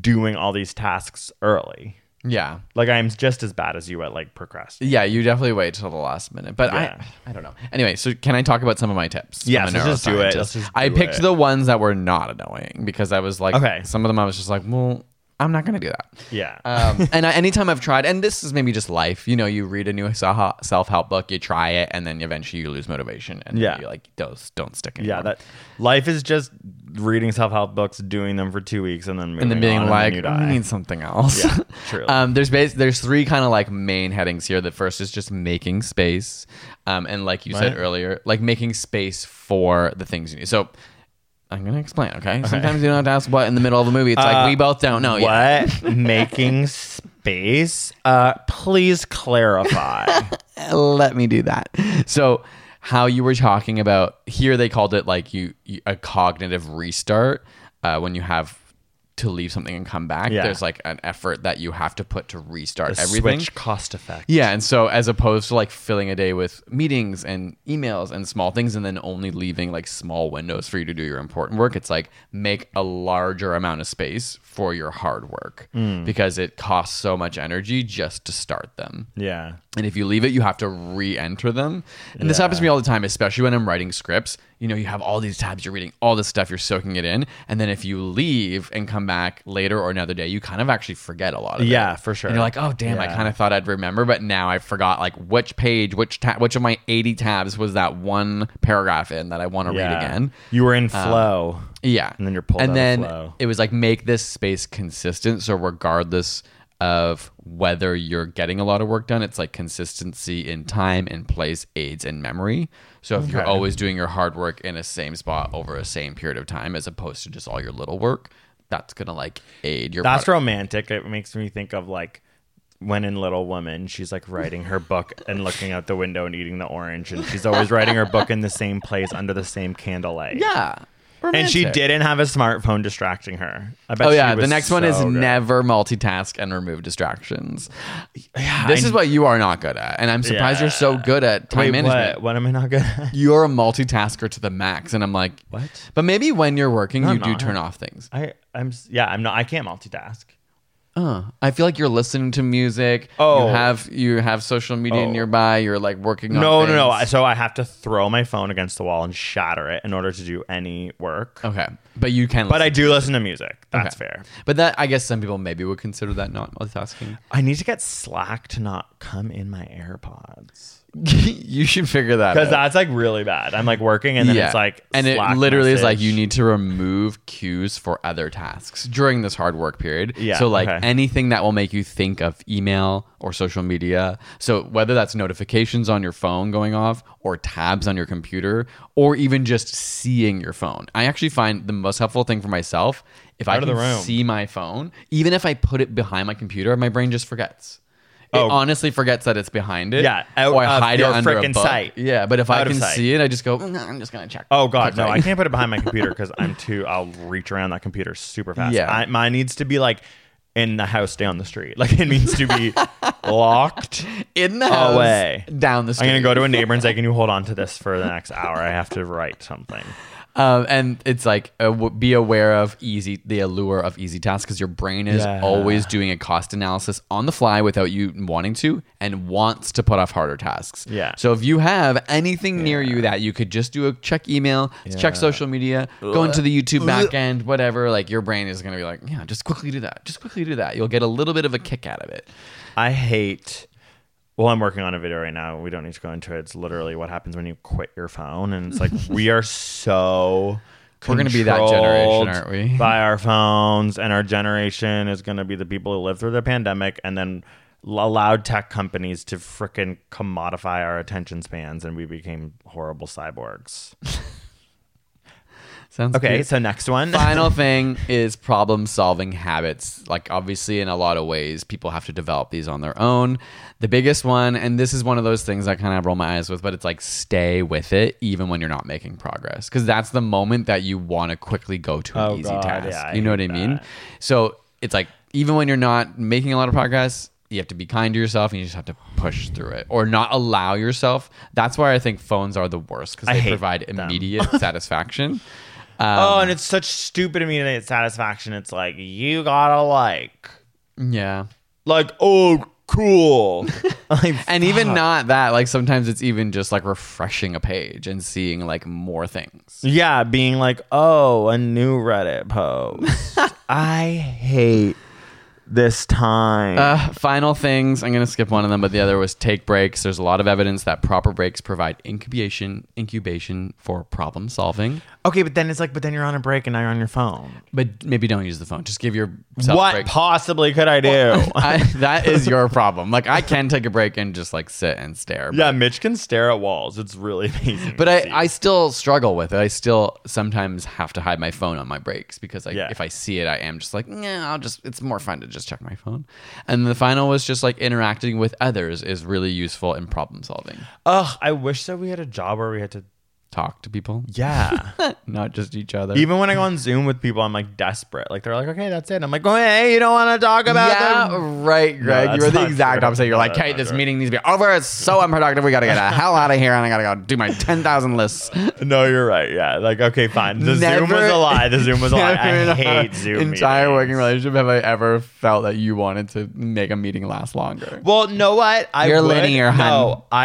doing all these tasks early. Yeah. Like I'm just as bad as you at like procrastinating. Yeah. You definitely wait till the last minute, but yeah. I don't know. Anyway. So can I talk about some of my tips? Yeah. Let's just do it. I picked the ones that were not annoying because I was like, okay, some of them I was just like, well, I'm not going to do that. Yeah. And anytime I've tried, and this is maybe just life, you know, you read a new self-help book, you try it, and then eventually you lose motivation. And then you're like, those don't stick anymore. Yeah. Life is just reading self-help books, doing them for 2 weeks, and then moving on. And then being like, I need something else. Yeah, true. There's three kind of like main headings here. The first is just making space. And like you said earlier, like making space for the things you need. So I'm going to explain, okay? Sometimes you don't have to ask what in the middle of the movie. It's like, we both don't know what yet. What? Making space? Please clarify. Let me do that. So how you were talking about, here they called it like a cognitive restart when you have to leave something and come back. Yeah. There's like an effort that you have to put to restart everything. Switch cost effect. Yeah. And so as opposed to like filling a day with meetings and emails and small things and then only leaving like small windows for you to do your important work, it's like make a larger amount of space for your hard work because it costs so much energy just to start them. Yeah. And if you leave it, you have to re-enter them. And this happens to me all the time, especially when I'm writing scripts. You know, you have all these tabs, you're reading all this stuff, you're soaking it in. And then if you leave and come back later or another day, you kind of actually forget a lot of it. Yeah, for sure. And you're like, oh, damn, I kind of thought I'd remember, but now I forgot like which page, which of my 80 tabs was that one paragraph in that I want to read again. You were in flow. Yeah. And then you're pulled out of flow. It was like, make this space consistent. So regardless of whether you're getting a lot of work done, it's like consistency in time and place, aids, and memory. So if you're always doing your hard work in a same spot over a same period of time, as opposed to just all your little work, that's gonna like aid your that's product. Romantic. It makes me think of like when in Little Women, she's like writing her book and looking out the window and eating the orange, and she's always writing her book in the same place under the same candlelight. Yeah. Romantic. And she didn't have a smartphone distracting her. I bet she was the next one is good. Never multitask and remove distractions. Yeah, this is what you are not good at. And I'm surprised you're so good at time management. What am I not good at? You're a multitasker to the max. And I'm like, what? But maybe when you're working, you do turn off things. I can't multitask. I feel like you're listening to music. Oh, you have social media nearby. You're like working on things. No. So I have to throw my phone against the wall and shatter it in order to do any work. Okay, but you can. But I do listen to music. That's fair. But that, I guess, some people maybe would consider that not multitasking. I need to get Slack to not come in my AirPods. You should figure that out. Because that's like really bad. I'm like working and then it's like Slack and it literally message. Is like you need to remove cues for other tasks during this hard work period. Yeah, so like anything that will make you think of email or social media. So whether that's notifications on your phone going off or tabs on your computer or even just seeing your phone. I actually find the most helpful thing for myself, if I can see my phone, even if I put it behind my computer, my brain just forgets. It honestly forgets that it's behind it. Yeah. Or I hide it under a book. Sight. Yeah. But if I can see it, I just go, I'm just going to check. Oh, God. No, I can't put it behind my computer because I'll reach around that computer super fast. Yeah. Mine needs to be like in the house, down the street. Like it needs to be locked in the house, away. Down the street. I'm going to go to a neighbor and say, can you hold on to this for the next hour? I have to write something. And it's like, be aware of the allure of easy tasks because your brain is always doing a cost analysis on the fly without you wanting to and wants to put off harder tasks. Yeah. So if you have anything near you that you could just do a check email, check social media, go into the YouTube backend, whatever, like your brain is going to be like, yeah, just quickly do that. Just quickly do that. You'll get a little bit of a kick out of it. I hate well, I'm working on a video right now. We don't need to go into it. It's literally what happens when you quit your phone. And it's like, we are so controlled. We're going to be that generation, aren't we? By our phones. And our generation is going to be the people who lived through the pandemic and then allowed tech companies to frickin' commodify our attention spans. And we became horrible cyborgs. Sounds okay, good. So next one. Final thing is problem-solving habits. Like, obviously, in a lot of ways, people have to develop these on their own. The biggest one, and this is one of those things I kind of roll my eyes with, but it's like, stay with it even when you're not making progress. Because that's the moment that you want to quickly go to an easy task. Yeah, you know what I mean? So it's like, even when you're not making a lot of progress, you have to be kind to yourself and you just have to push through it or not allow yourself. That's why I think phones are the worst, because they provide immediate satisfaction. And it's such stupid immediate satisfaction. It's like, you gotta like... Yeah. Like, oh, cool. Like, and even not that. Like, sometimes it's even just, like, refreshing a page and seeing, like, more things. Yeah, being like, oh, a new Reddit post. I hate this time. Final things. I'm going to skip one of them, but the other was take breaks. There's a lot of evidence that proper breaks provide incubation for problem solving. Okay, but then it's like, but then you're on a break and now you're on your phone. But maybe don't use the phone. Just give yourself a break. What possibly could I do? Well, that is your problem. Like, I can take a break and just like sit and stare. Yeah, Mitch can stare at walls. It's really amazing. But I still struggle with it. I still sometimes have to hide my phone on my breaks because if I see it, I am just like, nah, it's more fun to just check my phone. And the final was just like interacting with others is really useful in problem solving. I wish that we had a job where we had to talk to people. Yeah. Not just each other. Even when I go on Zoom with people, I'm like desperate. Like, they're like, okay, that's it. I'm like, oh, hey, you don't want to talk about that? Yeah, right, Greg. No, you were the exact opposite. You're like, hey, this meeting needs to be over. It's so unproductive. We got to get the hell out of here. And I got to go do my 10,000 lists. No, you're right. Yeah. Like, okay, fine. Zoom was a lie. The Zoom was a lie. I hate Zoom meetings. Entire working relationship have I ever felt that you wanted to make a meeting last longer. Well, know what? I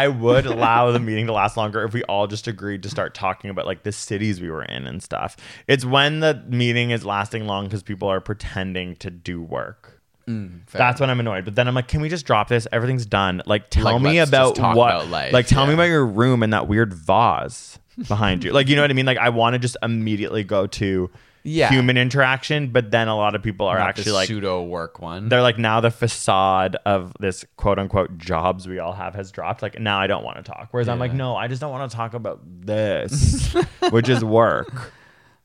would allow the meeting to last longer if we all just agreed to start talking about like the cities we were in and stuff. It's when the meeting is lasting long because people are pretending to do work. That's when I'm annoyed. But then I'm like, can we just drop this? Everything's done. Like, tell me about what, like, tell me about your room and that weird vase behind you. Like, you know what I mean? Like, I want to just immediately go to human interaction, but then a lot of people are not actually like pseudo work one. They're like, now the facade of this quote unquote jobs we all have has dropped. Like, now I don't want to talk. Whereas I'm like, no, I just don't want to talk about this, which is work.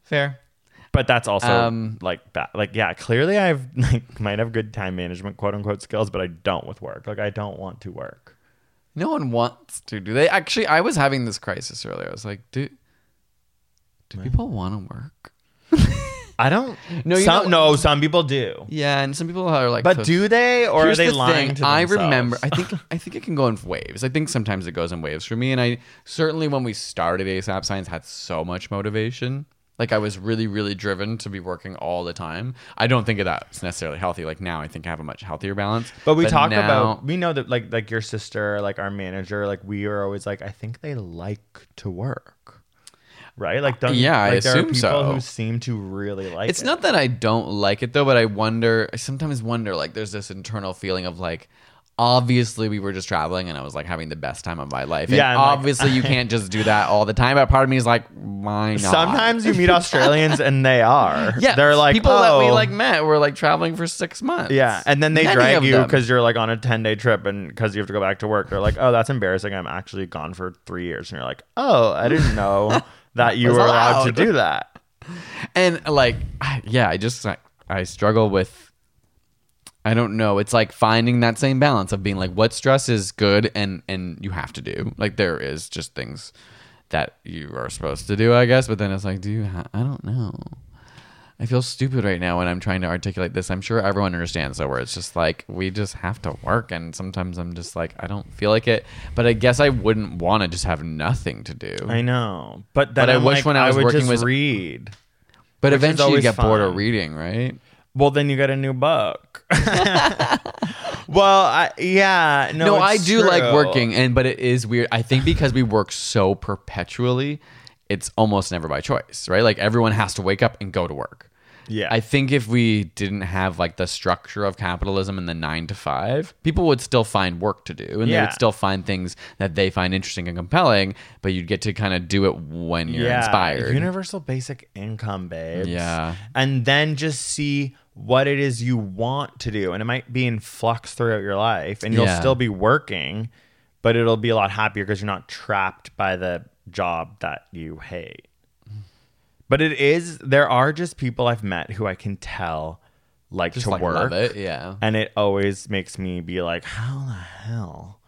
Fair. But that's also like bad. Like, yeah, clearly I've like might have good time management quote unquote skills, but I don't with work. Like, I don't want to work. No one wants to, do they? Actually, I was having this crisis earlier. I was like, do people want to work? I don't know. Some people do. Yeah, and some people are like, but do they, or are they lying to themselves? I think it can go in waves. I think sometimes it goes in waves for me, and I certainly when we started ASAP Science had so much motivation. Like, I was really, really driven to be working all the time. I don't think that's necessarily healthy. Like, now I think I have a much healthier balance. But we know that like your sister, like our manager, like we are always like, I think they like to work. Right? Like, I assume there are people who seem to really like it. It's not that I don't like it, though, but I sometimes wonder, like, there's this internal feeling of, like, obviously we were just traveling and I was, like, having the best time of my life. Yeah, and obviously you can't just do that all the time, but part of me is like, why not? Sometimes you meet Australians and they are. Yeah, they're like, people that we, like, met were, like, traveling for 6 months. Yeah, and then they drag you because you're, like, on a 10-day trip and because you have to go back to work. They're like, oh, that's embarrassing. I'm actually gone for 3 years. And you're like, oh, I didn't know. That you were allowed to do that. And like, I struggle with, I don't know. It's like finding that same balance of being like, what stress is good and you have to do. Like, there is just things that you are supposed to do, I guess. But then it's like, I don't know. I feel stupid right now when I'm trying to articulate this. I'm sure everyone understands that, where it's just like, we just have to work. And sometimes I'm just like, I don't feel like it. But I guess I wouldn't want to just have nothing to do. I know. But I wish, like, when I was working with read. But eventually you get bored of reading, right? Well, then you get a new book. Well, I do true. Like working, but it is weird. I think because we work so perpetually, it's almost never by choice, right? Like, everyone has to wake up and go to work. Yeah. I think if we didn't have like the structure of capitalism and the 9 to 5, people would still find work to do, and they would still find things that they find interesting and compelling, but you'd get to kind of do it when you're inspired. Universal basic income, babes. Yeah. And then just see what it is you want to do. And it might be in flux throughout your life, and you'll still be working, but it'll be a lot happier because you're not trapped by the job that you hate. But it is, there are just people I've met who I can tell like just to like work. Love it, yeah. And it always makes me be like, how the hell?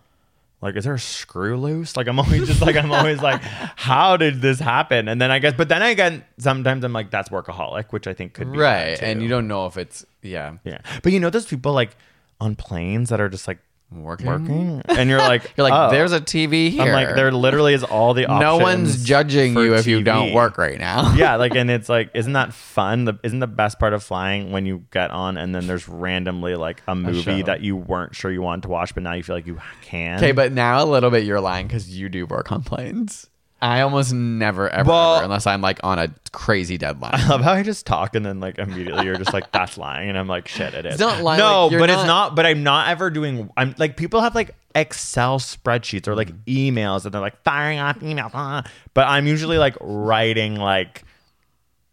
Like, is there a screw loose? Like, I'm always just like, I'm always like, how did this happen? And then I guess, but then again, sometimes I'm like, that's workaholic, which I think could be. Right. And you don't know if it's, yeah. Yeah. But you know, those people like on planes that are just like, Working, and you're like, you're like, oh. There's a TV here. I'm like, there literally is all the options. No one's judging you if you don't work right now. Yeah, like, and it's like, isn't that fun? Isn't the best part of flying when you get on and then there's randomly like a movie that you weren't sure you wanted to watch, but now you feel like you can. Okay, but now a little bit you're lying because you do work on planes. I almost never, ever, unless I'm like on a crazy deadline. I love how I just talk and then like immediately you're just like, that's lying. And I'm like, shit, it is. It's not lying. No, like, but it's not, but I'm not ever doing, I'm like, people have like Excel spreadsheets or like emails and they're like firing off email. But I'm usually like writing like,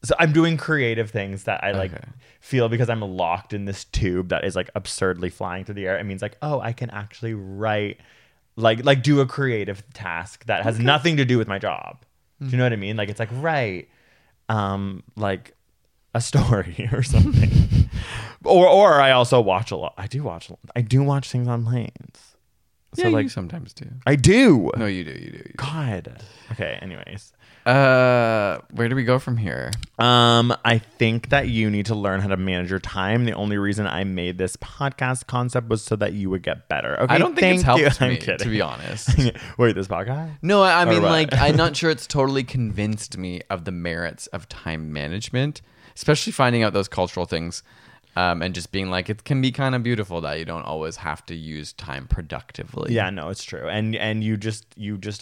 so I'm doing creative things that I like feel because I'm locked in this tube that is like absurdly flying through the air. It means like, oh, I can actually write. Like do a creative task that has nothing to do with my job. Do you know what I mean? Like, it's like, write, like a story or something. or I also watch a lot. I do watch things on planes. So yeah, like, you sometimes do. I do. No, you do. God. Okay, anyways. Where do we go from here? I think that you need to learn how to manage your time. The only reason I made this podcast concept was so that you would get better. Okay, I don't think it's helped me, to be honest. Wait, this podcast? No, I mean, like, I'm not sure it's totally convinced me of the merits of time management, especially finding out those cultural things. And just being like, it can be kind of beautiful that you don't always have to use time productively. Yeah, no, it's true. And you just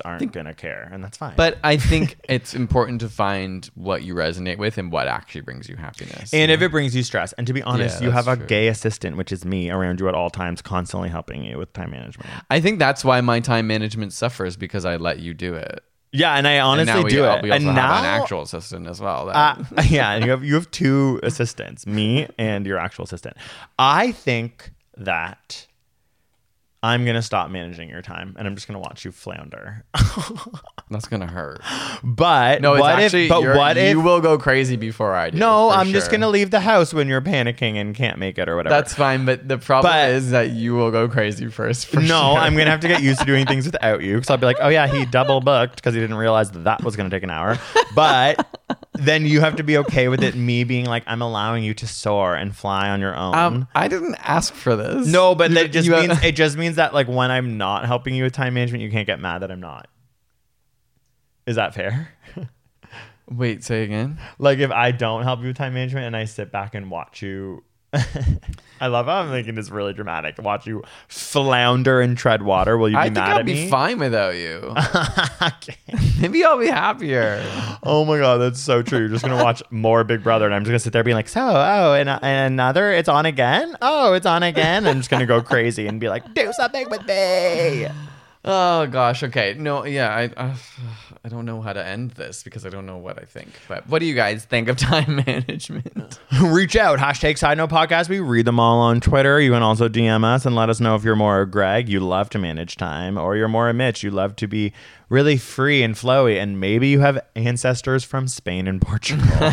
aren't going to care. And that's fine. But I think it's important to find what you resonate with and what actually brings you happiness. And if it brings you stress. And to be honest, you have a gay assistant, which is me, around you at all times, constantly helping you with time management. I think that's why my time management suffers, because I let you do it. Yeah, and I honestly do it. We also have an actual assistant as well. Yeah, and you have two assistants, me and your actual assistant. I think that I'm going to stop managing your time, and I'm just going to watch you flounder. That's going to hurt. But no, what if you will go crazy before I do? No, I'm just going to leave the house when you're panicking and can't make it or whatever. That's fine, but the problem is that you will go crazy first. I'm going to have to get used to doing things without you, because I'll be like, oh yeah, he double booked because he didn't realize that was going to take an hour. But then you have to be okay with it, me being like, I'm allowing you to soar and fly on your own. I didn't ask for this. No, but it just means that like when I'm not helping you with time management, you can't get mad that I'm not. Is that fair? Wait, say again. Like if I don't help you with time management and I sit back and watch you, I love how I'm making this really dramatic, watch you flounder and tread water, will you be mad at me? I think I'll be fine without you. Okay. Maybe I'll be happier. Oh my god, that's so true. You're just gonna watch more Big Brother and I'm just gonna sit there being like, another, it's on again? Oh, it's on again? I'm just gonna go crazy and be like, do something with me. Oh gosh, okay. No, yeah, I don't know how to end this because I don't know what I think. But what do you guys think of time management? Reach out, #SideNotePodcast. We read them all on Twitter. You can also DM us and let us know if you're more a Greg, you love to manage time, or you're more a Mitch, you love to be really free and flowy, and maybe you have ancestors from Spain and Portugal.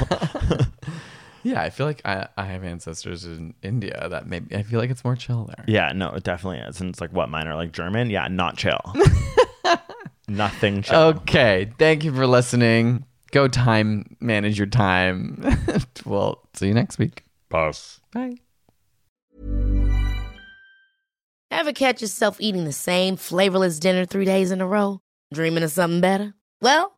Yeah, I feel like I have ancestors in India that maybe I feel like it's more chill there. Yeah, no, it definitely is. And it's like, what, mine are like German? Yeah, not chill. Nothing chill. Okay, thank you for listening. Go time, manage your time. We'll see you next week. Pause. Bye. Ever catch yourself eating the same flavorless dinner 3 days in a row? Dreaming of something better? Well,